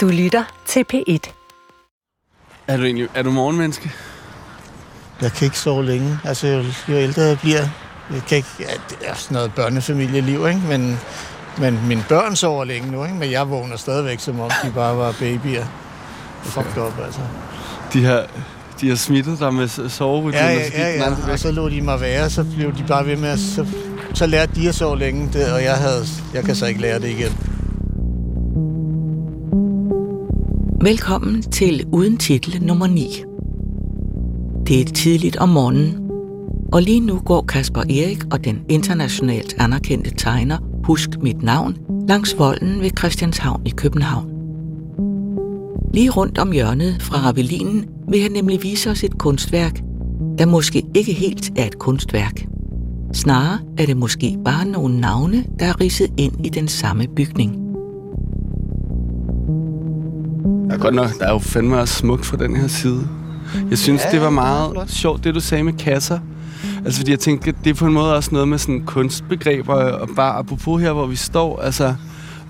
Du lytter til P1. Er du morgenmenneske? Jeg kan ikke sove længe. Altså, jo ældre jeg bliver... Jeg kan ikke, det er sådan noget børnefamilieliv, ikke? Men mine børn sover længe nu, ikke? Men jeg vågner stadigvæk, som om de bare var babyer. Fucked up, altså. De har smittet dig med soverutiner? Ja. Og så lå de mig være, så blev de bare ved med at... Så lærte de at sove længe, det, og jeg kan så ikke lære det igen. Velkommen til Uden Titel nummer 9. Det er tidligt om morgenen, og lige nu går Caspar Eric og den internationalt anerkendte tegner Husk Mit Navn langs volden ved Christianshavn i København. Lige rundt om hjørnet fra Ravellinen vil han nemlig vise os et kunstværk, der måske ikke helt er et kunstværk. Snarere er det måske bare nogle navne, der er ridset ind i den samme bygning. Ja, godt nok, der er jo fandme også smukt fra den her side. Jeg synes, det var meget sjovt, det du sagde med kasser. Altså, fordi jeg tænkte, det er på en måde også noget med sådan kunstbegreber, og bare apropos her, hvor vi står, altså,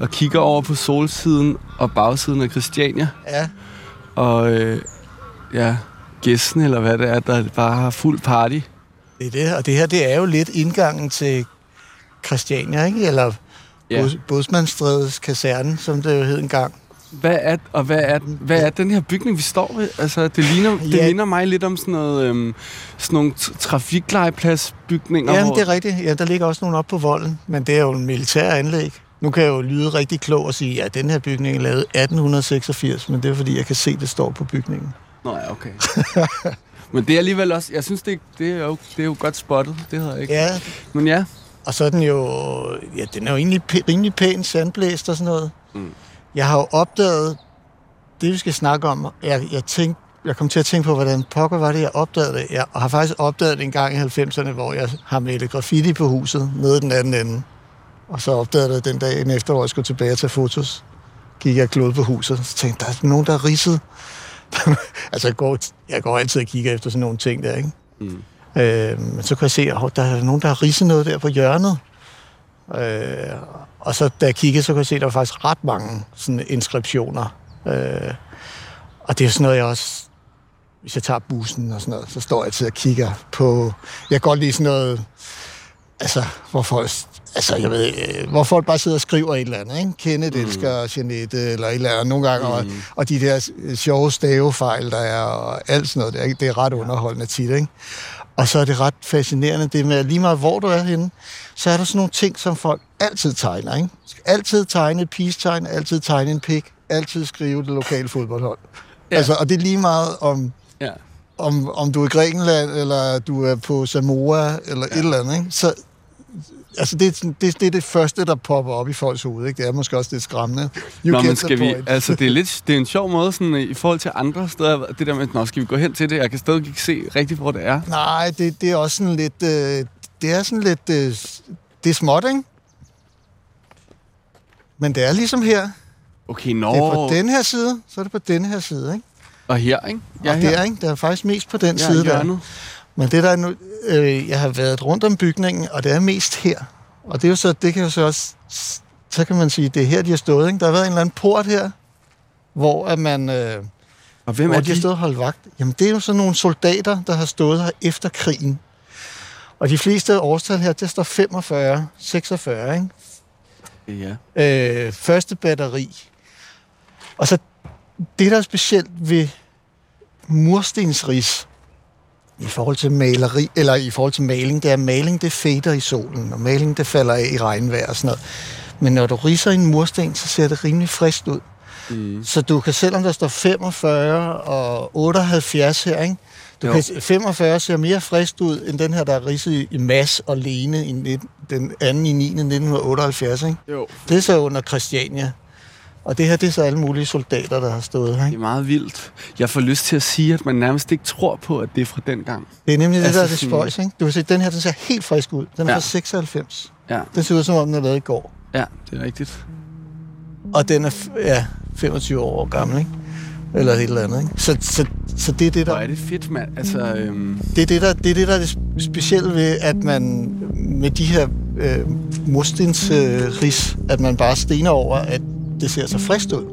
og kigger over på solsiden og bagsiden af Christiania. Ja. Og, gæsten, eller hvad det er, der bare har fuld party. Det er det, og det her, det er jo lidt indgangen til Christiania, ikke? Eller Bådsmandstrædes kaserne, som det jo hed engang. Hvad er den her bygning, vi står ved? Altså, det ligner mig lidt om sådan noget, sådan nogle trafiklegepladsbygninger. Ja, det er rigtigt. Ja, der ligger også nogle op på volden, men det er jo en militær anlæg. Nu kan jeg jo lyde rigtig klog og sige, at den her bygning er lavet 1886, men det er fordi, jeg kan se, det står på bygningen. Nå ja, okay. Men det er alligevel også, jeg synes, det er jo godt spottet, det hedder ikke. Ja. Men ja. Og så er den jo, ja, den er jo egentlig rimelig pæn sandblæst og sådan noget. Mm. Jeg har jo opdaget det, vi skal snakke om. Jeg kom til at tænke på, hvordan pokker var det, jeg opdagede det. Jeg har faktisk opdaget det en gang i 90'erne, hvor jeg har malet graffiti på huset nede i den anden ende. Og så opdagede jeg den dag, en efterår, jeg skulle tilbage og tage fotos. Gik jeg klod på huset, og så tænkte der er nogen, der er ridset. Altså, jeg går altid og kigger efter sådan nogle ting der, ikke? Mm. Men så kan jeg se, at der er nogen, der har ridset noget der på hjørnet. Og så da jeg kiggede, så kunne jeg se, at der var faktisk ret mange sådan inskriptioner. Og det er sådan noget, jeg også... Hvis jeg tager bussen og sådan noget, så står jeg altid og kigger på... Jeg går lige sådan noget... Altså, hvor folk... Altså, jeg ved... Hvor folk bare sidder og skriver et eller andet, ikke? Kenneth elsker Jeanette, eller et eller andet nogle gange. Og de der sjove stavefejl, der er, og alt sådan noget. Det er ret underholdende tit, ikke? Og så er det ret fascinerende, det med, at lige meget hvor du er henne, så er der sådan nogle ting, som folk altid tegner, ikke? Altid tegne et peace-tegn, altid tegne en pik, altid skrive det lokale fodboldhold. Ja. Altså, og det er lige meget om du er i Grækenland, eller du er på Samoa, eller et eller andet, ikke? Så, altså, det er det første, der popper op i folks hoved, ikke? Det er måske også lidt skræmmende. Nå, men skal vi... Altså, det er en sjov måde, sådan, i forhold til andre steder. Det der med, skal vi gå hen til det? Jeg kan stadig ikke se rigtigt, hvor det er. Nej, det er også sådan lidt... det er småt, ikke? Men det er ligesom her. Okay, nå. Det er på den her side, så er det på den her side, ikke? Og her, ikke? Ja, og her. Der, ikke? Der er faktisk mest på den side der. Men det der nu, jeg har været rundt om bygningen, og det er mest her. Og det er jo så, det kan jo så også, så kan man sige, det er her, de har stået, ikke? Der har været en eller anden port her, hvor at man... og hvem er de? De har stået og holdt vagt. Jamen, det er jo sådan nogle soldater, der har stået her efter krigen. Og de fleste årstal her, der står 45, 46, ikke? Ja. Første batteri. Og så det, der er specielt ved murstensris i forhold til maleri, eller i forhold til maling, det er, maling, det fader i solen, og maling, det falder af i regnvejr og sådan noget. Men når du ridser en mursten, så ser det rimelig frisk ud. Mm. Så du kan, selvom der står 45 og 78 her, ikke? Du kan, 45 ser mere frisk ud, end den her, der er ridset i Mads og Lene i den anden i 9. 1978, ikke? Jo. Det er så under Christiania. Og det her, det er så alle mulige soldater, der har stået her, ikke? Det er meget vildt. Jeg får lyst til at sige, at man nærmest ikke tror på, at det er fra dengang. Det er nemlig det, der er det spøjs, ikke? Du kan se, den her, den ser helt frisk ud. Den er fra 96. Ja. Den ser ud, som om den er lavet i går. Ja, det er rigtigt. Og den er 25 år gammel, ikke? Eller et eller andet, ikke? Så det er det, der... Hvor er det fedt, mand. Altså, Det er det, der er det specielle ved, at man med de her murstensris, at man bare stener over, at det ser så frisk ud.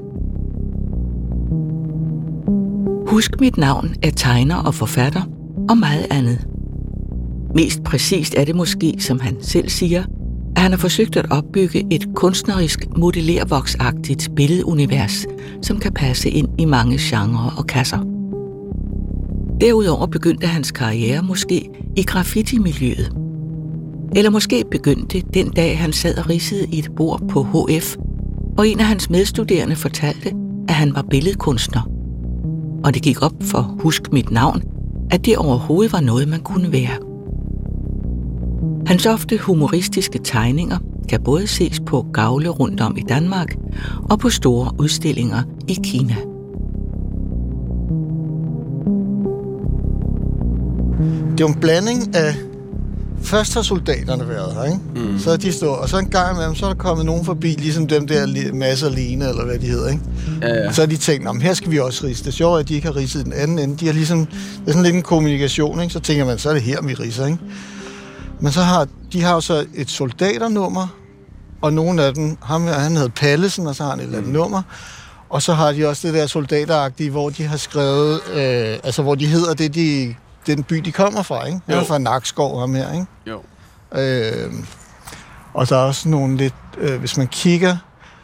Husk mit navn er tegner og forfatter og meget andet. Mest præcist er det måske, som han selv siger, at han har forsøgt at opbygge et kunstnerisk modellervoksagtigt billedunivers, som kan passe ind i mange genrer og kasser. Derudover begyndte hans karriere måske i graffiti-miljøet. Eller måske begyndte den dag, han sad og ridsede i et bord på HF, og en af hans medstuderende fortalte, at han var billedkunstner. Og det gik op for Husk mit navn, at det overhovedet var noget, man kunne være. Hans ofte humoristiske tegninger kan både ses på gavle rundt om i Danmark og på store udstillinger i Kina. Det var en blanding af, først har soldaterne været her, ikke? Mm. Så de står, og så en gang imellem, så er der kommet nogen forbi, ligesom dem der masser alene, eller hvad de hedder, ikke? Ja. Så har de tænkt, her skal vi også ridse. Det er sjovt, at de ikke har ridset den anden ende. De har ligesom, det er sådan lidt en kommunikation, ikke? Så tænker man, så er det her, vi ridser, ikke? Men så har de jo så et soldaternummer, og nogle af dem, han hedder Pallesen, og så har han et eller andet nummer. Og så har de også det der soldateragtige, hvor de har skrevet, hvor de hedder det er den by, de kommer fra, ikke? Det er fra Nakskov ham her, ikke? Jo. Og der er også nogle lidt, hvis man kigger,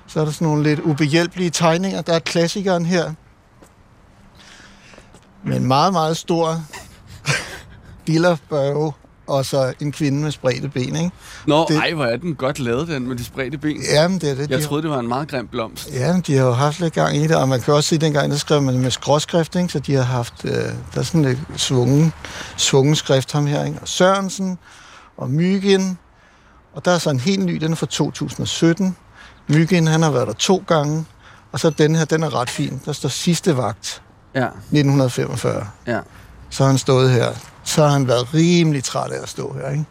så er der sådan nogle lidt ubehjælpelige tegninger. Der er klassikeren her, med en meget, meget stor billerbørge, og så en kvinde med spredte ben, ikke? Nå, hvor er den godt lavet, den med de spredte ben. Jamen, det er det. Jeg troede, det var en meget grim blomst. Jamen, de har jo haft lidt gang i det, og man kan også se, dengang, der skrev man med skråskrift, ikke? Så de har haft, der er sådan lidt svungen skrift, ham her, ikke? Og Sørensen, og Myggen, og der er så en helt ny, den er fra 2017. Myggen, han har været der 2 gange, og så den her, den er ret fin. Der står sidste vagt, 1945. Ja. Så har han stået her. Så har han været rimelig træt af at stå her, ikke?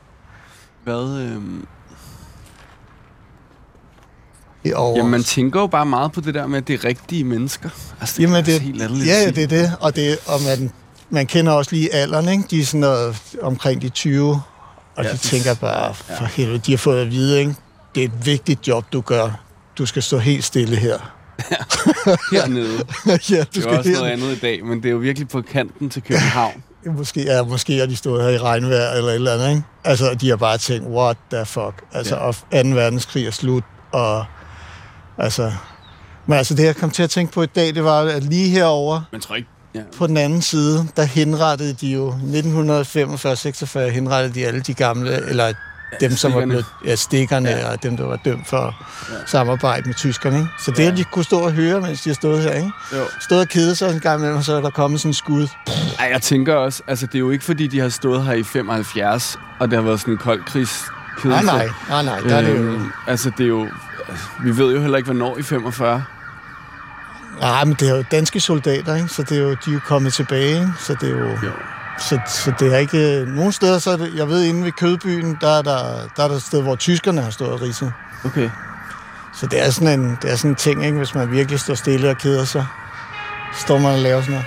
Jamen, man tænker jo bare meget på det der med, at det er rigtige mennesker. Altså, det er helt andet. Ja, det er det. Og man kender også lige alderen, ikke? De er sådan noget omkring de 20, og de tænker bare, for helvede, de har fået at vide, ikke? Det er et vigtigt job, du gør. Du skal stå helt stille her. Hernede. Det var også noget andet i dag, men det er jo virkelig på kanten til København. Måske har de stået her i regnvejr eller et eller andet, ikke? Altså, de har bare tænkt, what the fuck? Altså, 2. verdenskrig er slut, og altså... Men altså, det jeg kom til at tænke på i dag, det var, at lige herovre, på den anden side, der henrettede de jo 1945-46 henrettede de alle de gamle, eller dem, som var blevet stikkerne, og dem, der var dømt for samarbejde med tyskerne, ikke? Så det, at de kunne stå og høre, mens de har stået her, ikke? Jo. Stået og kede sig en gang imellem, og så er der kommet sådan en skud. Ej, jeg tænker også, altså det er jo ikke, fordi de har stået her i 75, og der har været sådan en koldkrigskedelse. Nej, der er det jo... Altså, det er jo... Altså, vi ved jo heller ikke, hvornår i 45. Nej, men det er jo danske soldater, ikke? Så det er jo, de er jo kommet tilbage, ikke? Så det er jo... Så det er ikke... Nogle steder, så er det, jeg ved, inde ved Kødbyen, der er der et sted, hvor tyskerne har stået og ridset. Okay. Så det er sådan en, ting, ikke? Hvis man virkelig står stille og keder sig, står man og laver sådan noget.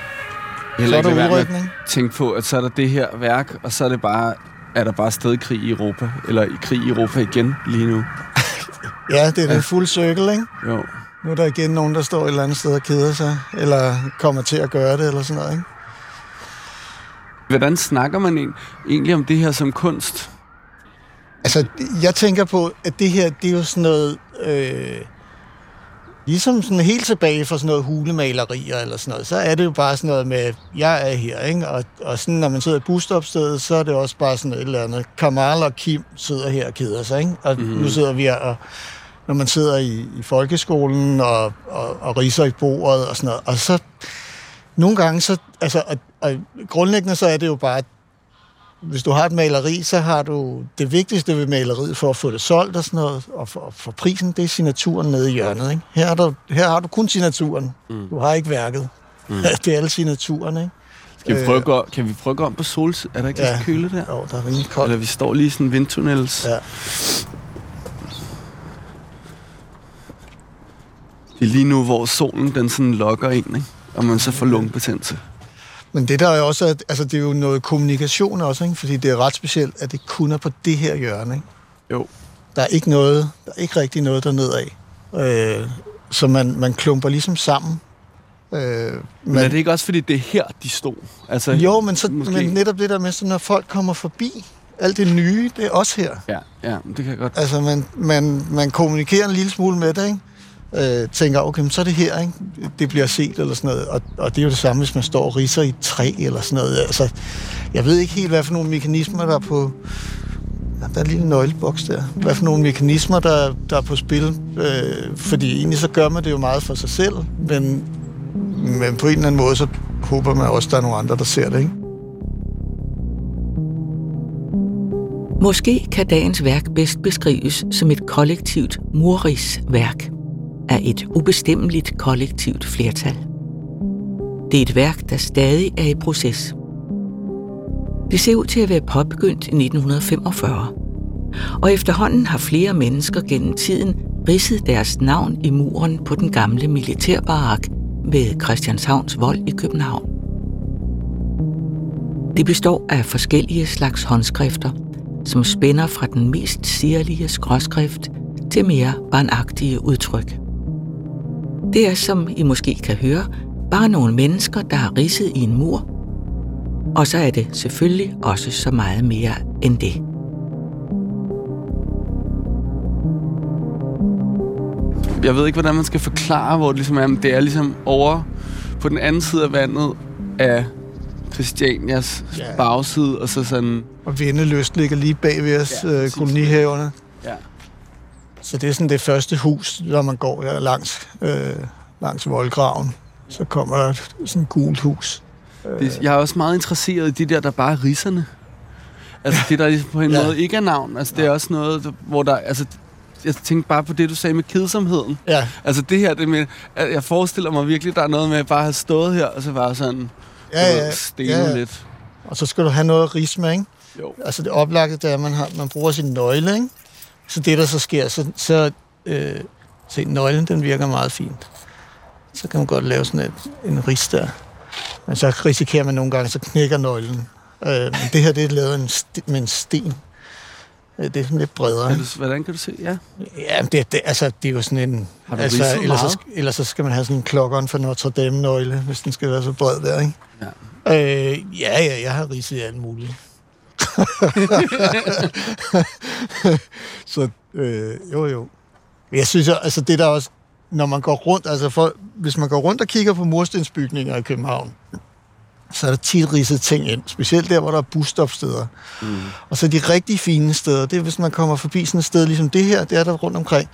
Så er der udrykning. Tænk på, at så er der det her værk, og så er det bare, er der bare stedkrig i Europa, eller i krig i Europa igen lige nu. Ja, det er den fuld cirkel, ikke? Jo. Nu er der igen nogen, der står et eller andet sted og keder sig, eller kommer til at gøre det, eller sådan noget, ikke? Hvordan snakker man egentlig om det her som kunst? Altså, jeg tænker på, at det her, det er jo sådan noget... ligesom sådan helt tilbage fra sådan noget hulemalerier eller sådan noget, så er det jo bare sådan noget med, jeg er her, ikke? Og sådan, når man sidder i busstopstedet, så er det også bare sådan et eller andet. Kamal og Kim sidder her og keder sig, ikke? Og nu sidder vi her, og når man sidder i folkeskolen og riser i bordet og sådan noget, og så... Nogle gange så, altså, og grundlæggende så er det jo bare, at hvis du har et maleri, så har du det vigtigste ved maleriet for at få det solgt og sådan noget, og for prisen, det er signaturen nede i hjørnet, ikke? Her har du kun signaturen. Mm. Du har ikke værket. Mm. Det er alle signaturerne, ikke? Skal vi prøve kan vi prøve gå om på sols? Er der ikke lidt køle der? Jo, der er rimelig koldt. Eller vi står lige i sådan vindtunnels. Ja. Det er lige nu, hvor solen den sådan lokker ind, ikke? Og man så får lungebetændelse. Men det der er jo også, altså det er jo noget kommunikation også, ikke? Fordi det er ret specielt, at det kun er på det her hjørne, ikke? Jo. Der er ikke rigtig noget dernede af. Så man klumper ligesom sammen. Men er det ikke også, fordi det er her, de stod? Altså, jo, men netop det der med, så når folk kommer forbi, alt det nye, det er også her. Ja, det kan jeg godt. Altså, man kommunikerer en lille smule med det, ikke? Tænker, okay, men så er det her, ikke? Det bliver set, eller sådan noget. Og det er jo det samme, hvis man står og ridser i et træ, eller sådan noget. Altså, jeg ved ikke helt, hvad for nogle mekanismer, der er på... Ja, der er en lille nøgleboks der. Hvad for nogle mekanismer, der er på spil? Fordi egentlig så gør man det jo meget for sig selv, men på en eller anden måde, så håber man også, der er nogle andre, der ser det, ikke? Måske kan dagens værk bedst beskrives som et kollektivt murrisværk af et ubestemmeligt kollektivt flertal. Det er et værk, der stadig er i proces. Det ser ud til at være påbegyndt i 1945, og efterhånden har flere mennesker gennem tiden ridset deres navn i muren på den gamle militærbarak ved Christianshavns vold i København. Det består af forskellige slags håndskrifter, som spænder fra den mest sirlige skråskrift til mere barnagtige udtryk. Det er, som I måske kan høre, bare nogle mennesker, der har ridset i en mur, og så er det selvfølgelig også så meget mere end det. Jeg ved ikke, hvordan man skal forklare, hvor det ligesom er, men det er ligesom over på den anden side af vandet af Christianias bagside, og så sådan... Og Vendeløst ligger lige bag ved os, kolonihaverne. Ja. Så det er sådan det første hus, når man går der langs voldgraven. Så kommer der sådan et gult hus. Jeg er også meget interesseret i de der bare er ridserne. Altså det, der på en måde ikke er navn. Altså det er også noget, hvor der... Altså, jeg tænkte bare på det, du sagde med kedsomheden. Ja. Altså det her, det med... Jeg forestiller mig virkelig, der er noget med at bare have stået her, og så bare sådan... Stene lidt. Og så skal du have noget at ridse med, ikke? Jo. Altså det oplagte, det er, at man bruger sin nøgle, ikke? Så det, der så sker, så nøglen, den virker meget fint. Så kan man godt lave sådan en rids der. Men så risikerer man nogle gange, så knækker nøglen. Men det her, det er lavet med en sten. Det er sådan lidt bredere. Hvordan kan du se? Ja, det er jo sådan en... Har du altså, ridset meget? Ellers så skal man have sådan en klokkeren for Notre Dame-nøgle, hvis den skal være så bred der, ikke? Ja, jeg har ridset alt muligt. Så jo. Jeg synes altså det der også, når man går rundt, altså hvis man går rundt og kigger på murstensbygninger i København, så er der tit ridset ting ind, specielt der, hvor der er busstopsteder. Mm. Og så de rigtig fine steder, det er, hvis man kommer forbi sådan et sted, ligesom det her, det er der rundt omkring.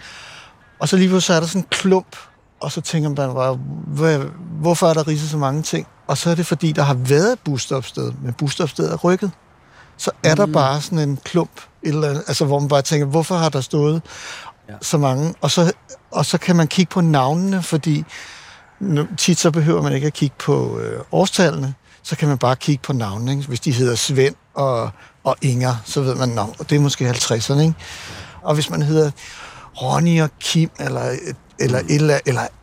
Og så lige pludselig er der sådan en klump, og så tænker man bare, hvorfor er der ridset så mange ting? Og så er det, fordi der har været et busstopsted, men busstopstedet er rykket. Så er der bare sådan en klump, altså hvor man bare tænker, hvorfor har der stået så mange? Og så kan man kigge på navnene, fordi tit så behøver man ikke at kigge på årstallene, så kan man bare kigge på navnene. Ikke? Hvis de hedder Svend og Inger, så ved man, og det er måske 50'erne. Ikke? Og hvis man hedder Ronny og Kim, eller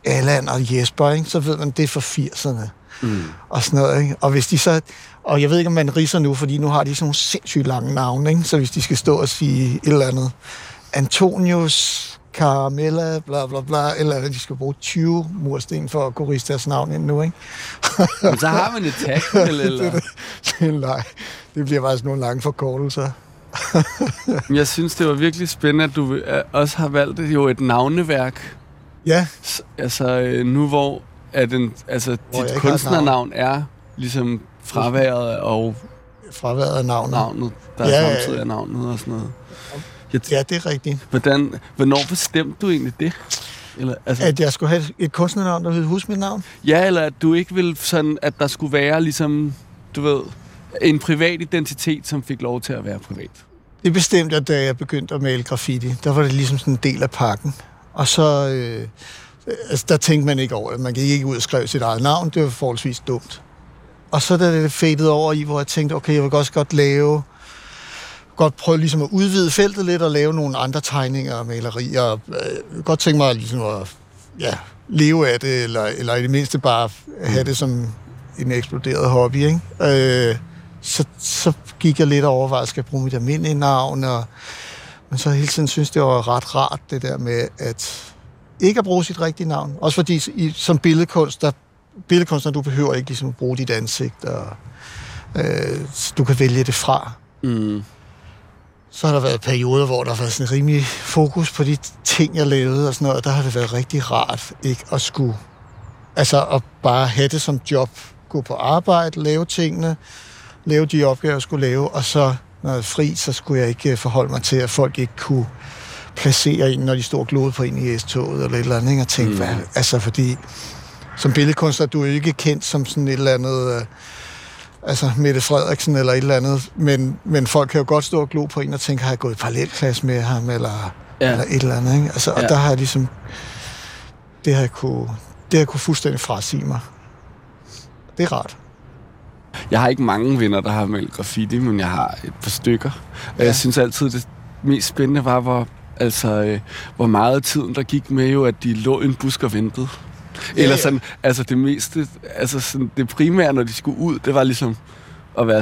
Allan og Jesper, ikke? Så ved man, det er for 80'erne. Mm. Og sådan noget, ikke? Og hvis de så... Og jeg ved ikke, om man ridser nu, fordi nu har de sådan nogle sindssygt lange navne, ikke? Så hvis de skal stå og sige et eller andet... Antonius, Carmella, bla bla bla, eller de skal bruge 20 mursten for at kunne riste deres navn ind nu, ikke? Men så har man et tag, eller? Nej, det bliver faktisk nogle lange forkortelser. Jeg synes, det var virkelig spændende, at du også har valgt jo et navneværk. Ja. Altså nu, hvor at dit kunstnernavn er ligesom fraværet af navnet, der er samtidig af navnet og sådan noget. Ja, det er rigtigt. Hvornår bestemte du egentlig det? Eller, altså, at jeg skulle have et kunstnernavn, der ville huske mit navn? Ja, eller at du ikke ville sådan, at der skulle være ligesom, du ved, en privat identitet, som fik lov til at være privat. Det bestemte jeg, da jeg begyndte at male graffiti. Der var det ligesom sådan en del af pakken. Og så, der tænkte man ikke over det. Man gik ikke ud og skrev sit eget navn. Det var forholdsvis dumt. Og så da det fadede over i, hvor jeg tænkte, okay, jeg vil også godt lave... godt prøve ligesom at udvide feltet lidt og lave nogle andre tegninger og malerier. Jeg kunne godt tænke mig ligesom at leve af det, eller i det mindste bare have det som en eksploderet hobby. Ikke? Så gik jeg lidt og overvejede, skal jeg bruge mit almindelige navn? Men så hele tiden synes det var ret rart, det der med at ikke at bruge sit rigtige navn. Også fordi som billedkunst, der billedkunstner, du behøver ikke ligesom bruge dit ansigt, og du kan vælge det fra. Mm. Så har der været perioder, hvor der har været sådan rimelig fokus på de ting, jeg lavede og sådan noget, og der har det været rigtig rart ikke at skulle, altså at bare have det som job, gå på arbejde, lave tingene, lave de opgaver, jeg skulle lave, og så når jeg er fri, så skulle jeg ikke forholde mig til, at folk ikke kunne placere en, når de stod og glodede på en i S-toget eller et eller andet, og tænkte, hvad? Altså fordi som billedkunstner, du er jo ikke kendt som sådan et eller andet, altså Mette Frederiksen eller et eller andet, men folk kan jo godt stå og glo på en og tænke, har jeg gået i parallelklasse med ham, eller et eller andet, ikke? Altså, og der har jeg ligesom, det har jeg kunne fuldstændig frasige mig. Det er rart. Jeg har ikke mange venner, der har meldt graffiti, men jeg har et par stykker. Og jeg synes altid, det mest spændende var, hvor meget tiden der gik med jo, at de lå i en busk og ventede. Eller sådan, altså det meste, altså sådan, det primære, når de skulle ud, det var ligesom at være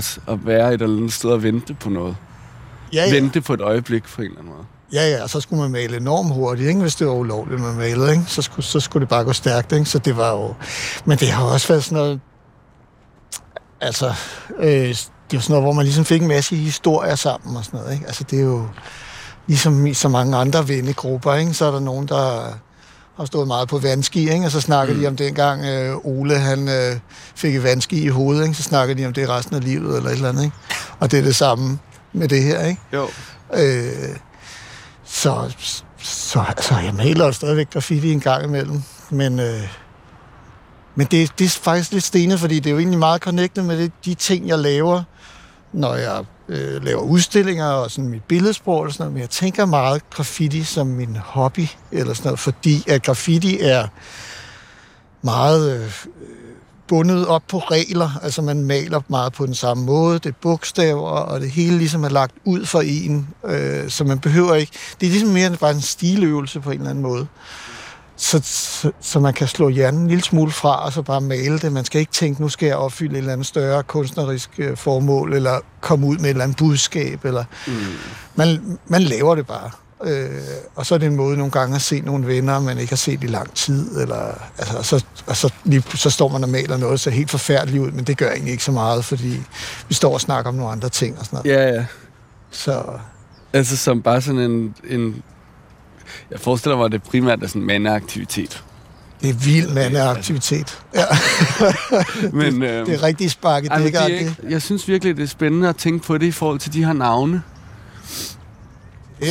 et eller andet sted og vente på noget. Vente på et øjeblik på en eller anden måde. Ja, og så skulle man male enormt hurtigt, ikke? Hvis det var ulovligt, man malede, ikke? Så skulle det bare gå stærkt, ikke? Så det var jo... Men det har også været sådan noget... Altså, det var sådan noget, hvor man ligesom fik en masse historier sammen og sådan noget, ikke? Altså, det er jo ligesom i så mange andre vennegrupper, ikke? Så er der nogen, der... har stået meget på vandski, ikke? Og så snakkede de om dengang Ole, han fik et vandski i hovedet, ikke? Så snakkede de om det resten af livet, eller et eller andet, ikke? Og det er det samme med det her, ikke? Jo. Så jeg maler jo stadigvæk graffiti en gang imellem, men det er faktisk lidt stenet, fordi det er jo egentlig meget connectet med de ting, jeg laver, når jeg laver udstillinger og sådan mit billedsprog eller sådan noget, men jeg tænker meget graffiti som min hobby eller sådan noget, fordi at graffiti er meget bundet op på regler, altså man maler meget på den samme måde, det er bogstaver, og det hele ligesom er lagt ud for en, så man behøver ikke, det er ligesom mere bare en stiløvelse på en eller anden måde, så man kan slå hjernen en lille smule fra, og så bare male det. Man skal ikke tænke, nu skal jeg opfylde et eller andet større kunstnerisk formål, eller komme ud med et eller andet budskab. Eller. Man laver det bare. Og så er det en måde nogle gange at se nogle venner, man ikke har set i lang tid. Eller, altså, så står man og maler noget, så helt forfærdeligt ud, men det gør egentlig ikke så meget, fordi vi står og snakker om nogle andre ting og sådan noget. Ja, ja. Så... Altså som bare sådan en jeg forestiller mig, at det primært er sådan en mandeaktivitet. Det er vild mandeaktivitet. Ja. Men, det er rigtig sparket. Jeg synes virkelig, det er spændende at tænke på det i forhold til de her navne.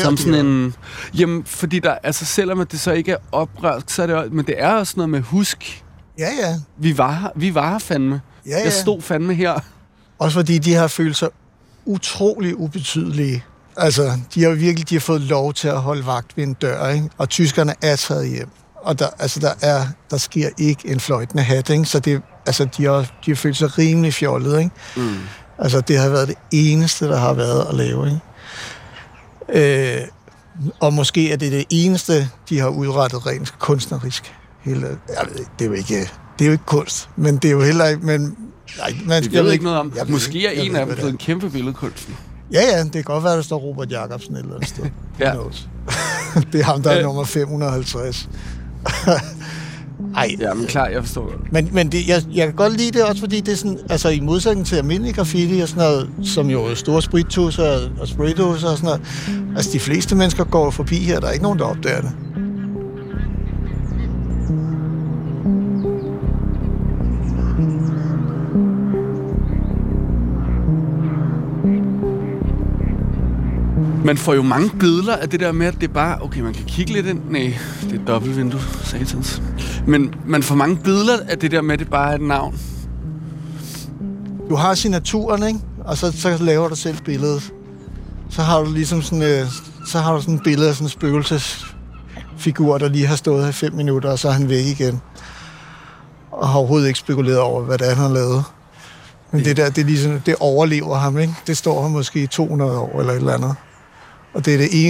Som sådan en... Jamen, fordi der, altså selvom det så ikke er oprørt, så er det, men det er også noget med husk. Ja, ja. Vi var her fandme. Ja, ja. Jeg stod fandme her. Også fordi de har følt sig utrolig ubetydelige. Altså, de har fået lov til at holde vagt ved en dør, ikke? Og tyskerne er taget hjem. Og der sker ikke en fløjtende hat, ikke? Så det, altså, de har følt sig rimelig fjollet, ikke? Mm. Altså, det har været det eneste, der har været at lave, ikke? Og måske er det eneste, de har udrettet rent kunstnerisk. Det er jo ikke kunst, men det er jo heller ikke... Men, nej, man skal ved ikke noget om. Måske er en af dem blevet en kæmpe billedkunstner. Ja, det kan godt være, at der står Robert Jacobsen et eller andet sted. Ja. Det er ham, der er nummer 550. Ej. Jamen klar, jeg forstår det. Men det, jeg kan godt lide det også, fordi det er sådan, altså i modsætning til almindelig graffiti og sådan noget, som jo store sprittusser og sprittusser og sådan noget, altså de fleste mennesker går forbi her, der er ikke nogen, der opdager det. Man får jo mange billeder af det der med, at det bare... Okay, man kan kigge lidt ind. Nej, det er et dobbeltvindue, satans. Men man får mange billeder af det der med, at det bare er et navn. Du har signaturen, ikke? Og så laver du selv billedet. Så har du ligesom sådan et billede af sådan en spøgelsesfigur, der lige har stået her i 5 minutter, og så er han væk igen. Og har overhovedet ikke spekuleret over, hvad det er, han har lavet. Men det der, det, ligesom, det overlever ham, ikke? Det står her måske i 200 år eller et eller andet. Og det er det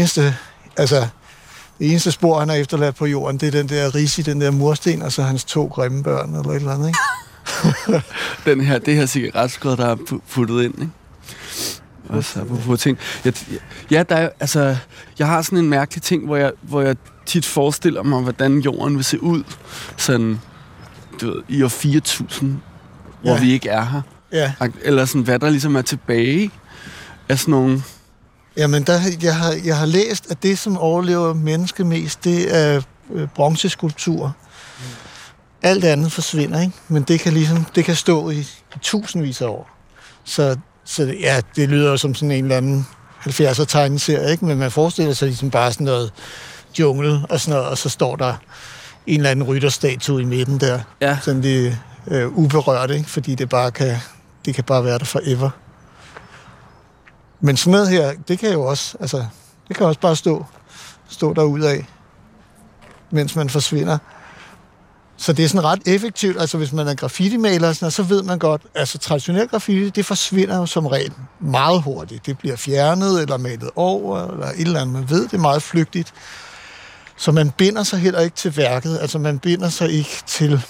eneste spor, han har efterladt på jorden, det er den der ris i den der mursten, og så hans 2 grimme børn, eller et eller andet, ikke? det her cigaretskud, der er puttet ind, ikke? Og så på ting. Jeg har sådan en mærkelig ting, hvor jeg tit forestiller mig, hvordan jorden vil se ud, sådan du ved, i år 4000, hvor vi ikke er her. Ja. Eller sådan, hvad der ligesom er tilbage af sådan nogle... Jamen, jeg har læst, at det, som overlever menneske mest, det er bronzeskulpturer. Alt andet forsvinder, ikke? Men det kan ligesom, det kan stå i tusindvis af år. Så ja, det lyder jo som sådan en eller anden 70'er tegneserie, ikke? Men man forestiller sig ligesom bare sådan noget jungle og sådan noget, og så står der en eller anden rytterstatue i midten der, sådan det uberørt, ikke? Fordi det kan bare være der forever. Men sådan noget her, det kan jo også, altså, det kan også bare stå derudad, mens man forsvinder. Så det er sådan ret effektivt. Altså, hvis man er graffiti-maler, så ved man godt, altså traditionel graffiti, det forsvinder jo som regel meget hurtigt. Det bliver fjernet eller malet over, eller et eller andet. Man ved, det er meget flygtigt. Så man binder sig heller ikke til værket. Altså, man binder sig ikke til...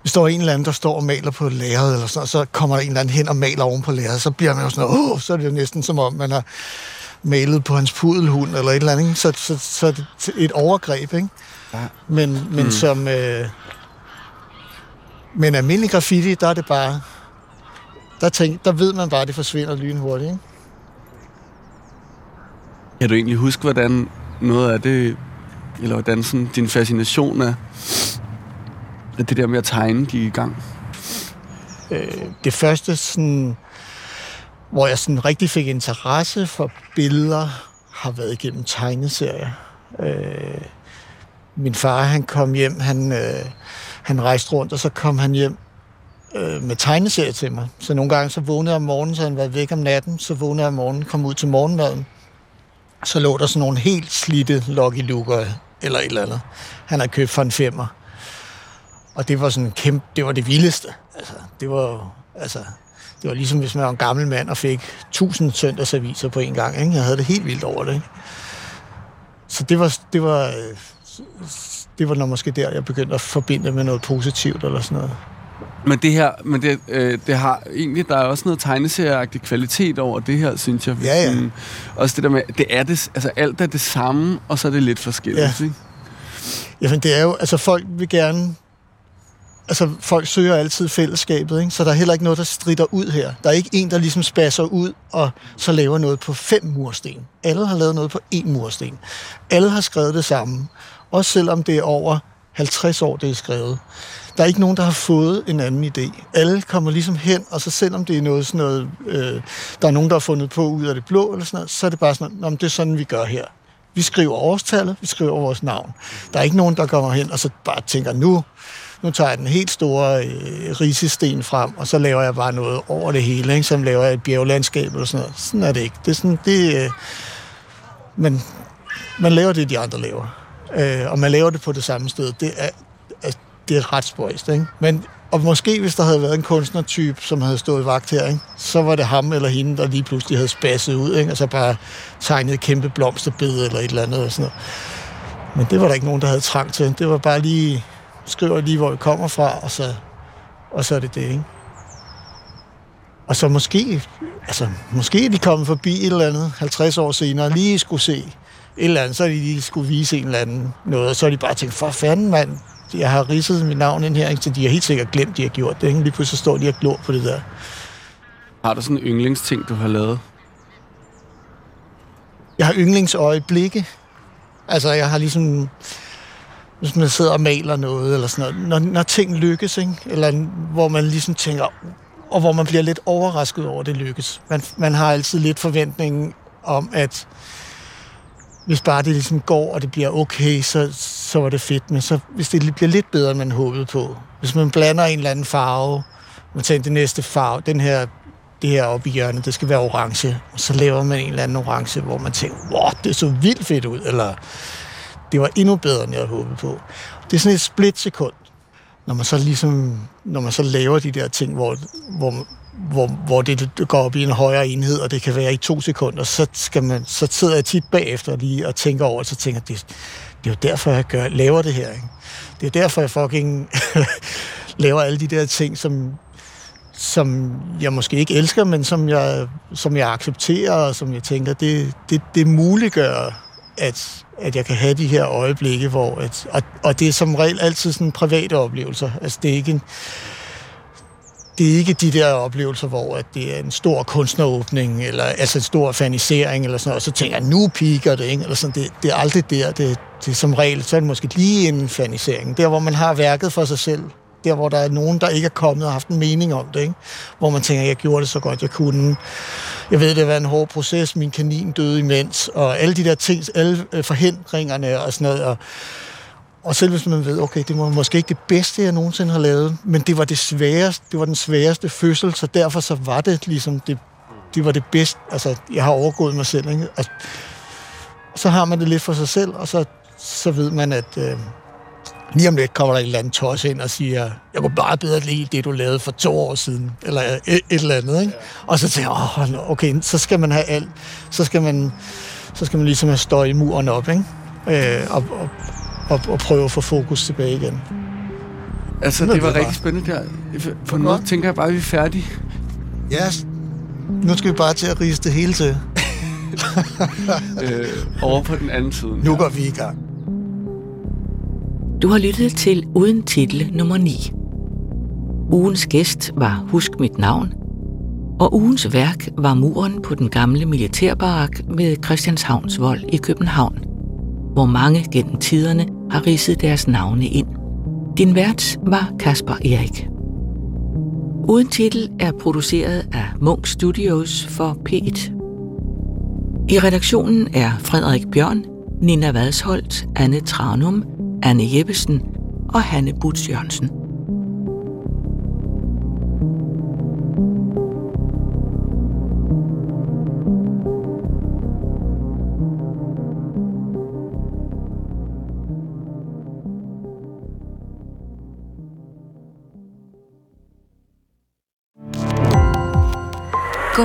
Hvis der er en eller anden, der står og maler på lærredet, eller sådan, så kommer der en eller anden hen og maler oven på lærredet, så bliver man jo sådan noget, så er det jo næsten som om, man har malet på hans pudelhund, eller et eller andet, så er det et overgreb, ikke? Ja. Men som... Men almindelig graffiti, der er det bare... Der ved man bare, at det forsvinder lynhurtigt, ikke? Kan du egentlig huske, hvordan noget af det... Eller hvordan sådan, din fascination af... det der med at tegne gik i gang? Det første, sådan, hvor jeg sådan rigtig fik interesse for billeder, har været igennem tegneserier. Min far, han kom hjem, han rejste rundt, og så kom han hjem med tegneserier til mig. Så nogle gange, så vågnede jeg om morgenen, så han var væk om natten, så vågnede jeg om morgenen, kom ud til morgenmaden. Så lå der sådan nogle helt slidte Lucky Luke eller et eller andet. Han havde købt for en 5'er. Og det var sådan kæmpe, det var det vildeste. Altså, det var ligesom, hvis man var en gammel mand og fik 1000 søndagsaviser på en gang, ikke? Jeg havde det helt vildt over det, ikke? Så det var nok måske der, jeg begyndte at forbinde med noget positivt eller sådan noget. Men det her, det har egentlig, der er også noget tegneserieagtig kvalitet over det her, synes jeg. Ja, ja. Også det der med, det er det, altså alt er det samme, og så er det lidt forskelligt, ikke? Ja, men det er jo, altså folk vil gerne... Altså, folk søger altid fællesskabet, ikke? Så der er heller ikke noget, der stritter ud her. Der er ikke en, der ligesom spasser ud og så laver noget på 5 mursten. Alle har lavet noget på 1 mursten. Alle har skrevet det samme. Også selvom det er over 50 år, det er skrevet. Der er ikke nogen, der har fået en anden idé. Alle kommer ligesom hen, og så selvom det er noget sådan noget, der er nogen, der har fundet på ud af det blå, eller sådan noget, så er det bare sådan, nå, men det er sådan, vi gør her. Vi skriver årstallet, vi skriver vores navn. Der er ikke nogen, der kommer hen og så bare tænker, nu tager jeg den helt store risesten frem, og så laver jeg bare noget over det hele, ikke? Så laver jeg et bjerglandskab eller sådan noget. Sådan er det ikke. Det er sådan, men man laver det, de andre laver. Og man laver det på det samme sted. Det er ret spøjst, ikke? Men, og måske hvis der havde været en kunstnertype, som havde stået vagt her, ikke? Så var det ham eller hende, der lige pludselig havde spasset ud, ikke? Og så bare tegnet et kæmpe blomsterbed eller et eller andet. Og sådan noget. Men det var der ikke nogen, der havde trang til. Det var bare lige... skriver lige, hvor jeg kommer fra, og så er det det, ikke? Og så måske de kommer forbi et eller andet 50 år senere, lige skulle se et eller andet, så de lige skulle vise en eller anden noget, og så er de bare tænkt, for fanden mand, jeg har ridset mit navn ind her, ikke? Så de har helt sikkert glemt, de har gjort det, ikke? Lige pludselig står de og glor på det der. Har du sådan en yndlingsting, du har lavet? Jeg har yndlingsøjeblikke. Altså, jeg har ligesom... Hvis man sidder og maler noget, eller sådan noget. Når ting lykkes, ikke? Eller hvor man ligesom tænker, og hvor man bliver lidt overrasket over, at det lykkes. Man har altid lidt forventningen om, at hvis bare det ligesom går, og det bliver okay, så var det fedt. Men så, hvis det bliver lidt bedre, end man håbede på. Hvis man blander en eller anden farve, man tænker, det næste farve, det her oppe i hjørnet, det skal være orange. Og så laver man en eller anden orange, hvor man tænker, wow, det så vildt fedt ud, eller... Det var endnu bedre, end jeg havde håbet på. Det er sådan et splitsekund, når man så laver de der ting, hvor det går op i en højere enhed, og det kan være i 2 sekunder, så sidder jeg tit bagefter lige og tænker over, og så tænker det er jo derfor, jeg laver det her, ikke? Det er derfor, jeg fucking laver alle de der ting, som jeg måske ikke elsker, men som jeg accepterer, og som jeg tænker, det muliggør at jeg kan have de her øjeblikke, hvor og det er som regel altid sådan private oplevelser. Altså det er ikke de der oplevelser, hvor at det er en stor kunstneråbning, eller altså en stor fanisering, eller sådan noget, og så tænker jeg, nu piker det, ikke? Eller sådan, det er aldrig der, det er som regel, så er det måske lige inden faniseringen, der hvor man har værket for sig selv, der hvor der er nogen, der ikke er kommet og har haft en mening om det, ikke? Hvor man tænker, jeg gjorde det så godt, jeg kunne. Jeg ved, det var en hård proces, min kanin døde imens, og alle de der ting, alle forhindringerne og sådan noget, og selv hvis man ved, okay, det var måske ikke det bedste, jeg nogensinde har lavet, men det var det sværeste, det var den sværeste fødsel, så derfor så var det ligesom, det var det bedste, altså jeg har overgået mig selv, ikke? Og så har man det lidt for sig selv, og så ved man, at lige om lidt kommer der et eller andet tos ind og siger, jeg kunne bare bedre lide det, du lavede for 2 år siden, eller et eller andet, ikke? Og så tænker jeg, okay, så skal man have alt, så skal man ligesom have støj i muren op, ikke? Og prøve at få fokus tilbage igen. Altså, det var rigtig spændende der. På en måde tænker jeg bare, at vi er færdige. Ja, yes. Nu skal vi bare til at riste det hele til. Over på den anden side. Nu går vi i gang. Du har lyttet til Uden Titel nummer 9. Ugens gæst var Husk Mit Navn, og ugens værk var muren på den gamle militærbarak ved Christianshavns Vold i København, hvor mange gennem tiderne har ridset deres navne ind. Din vært var Caspar Eric. Uden Titel er produceret af Munck Studios for P1. I redaktionen er Frederik Bjørn, Nina Vadsholt, Anne Tranum, Anne Jeppesen og Hanne Budtz-Jørgensen. Gå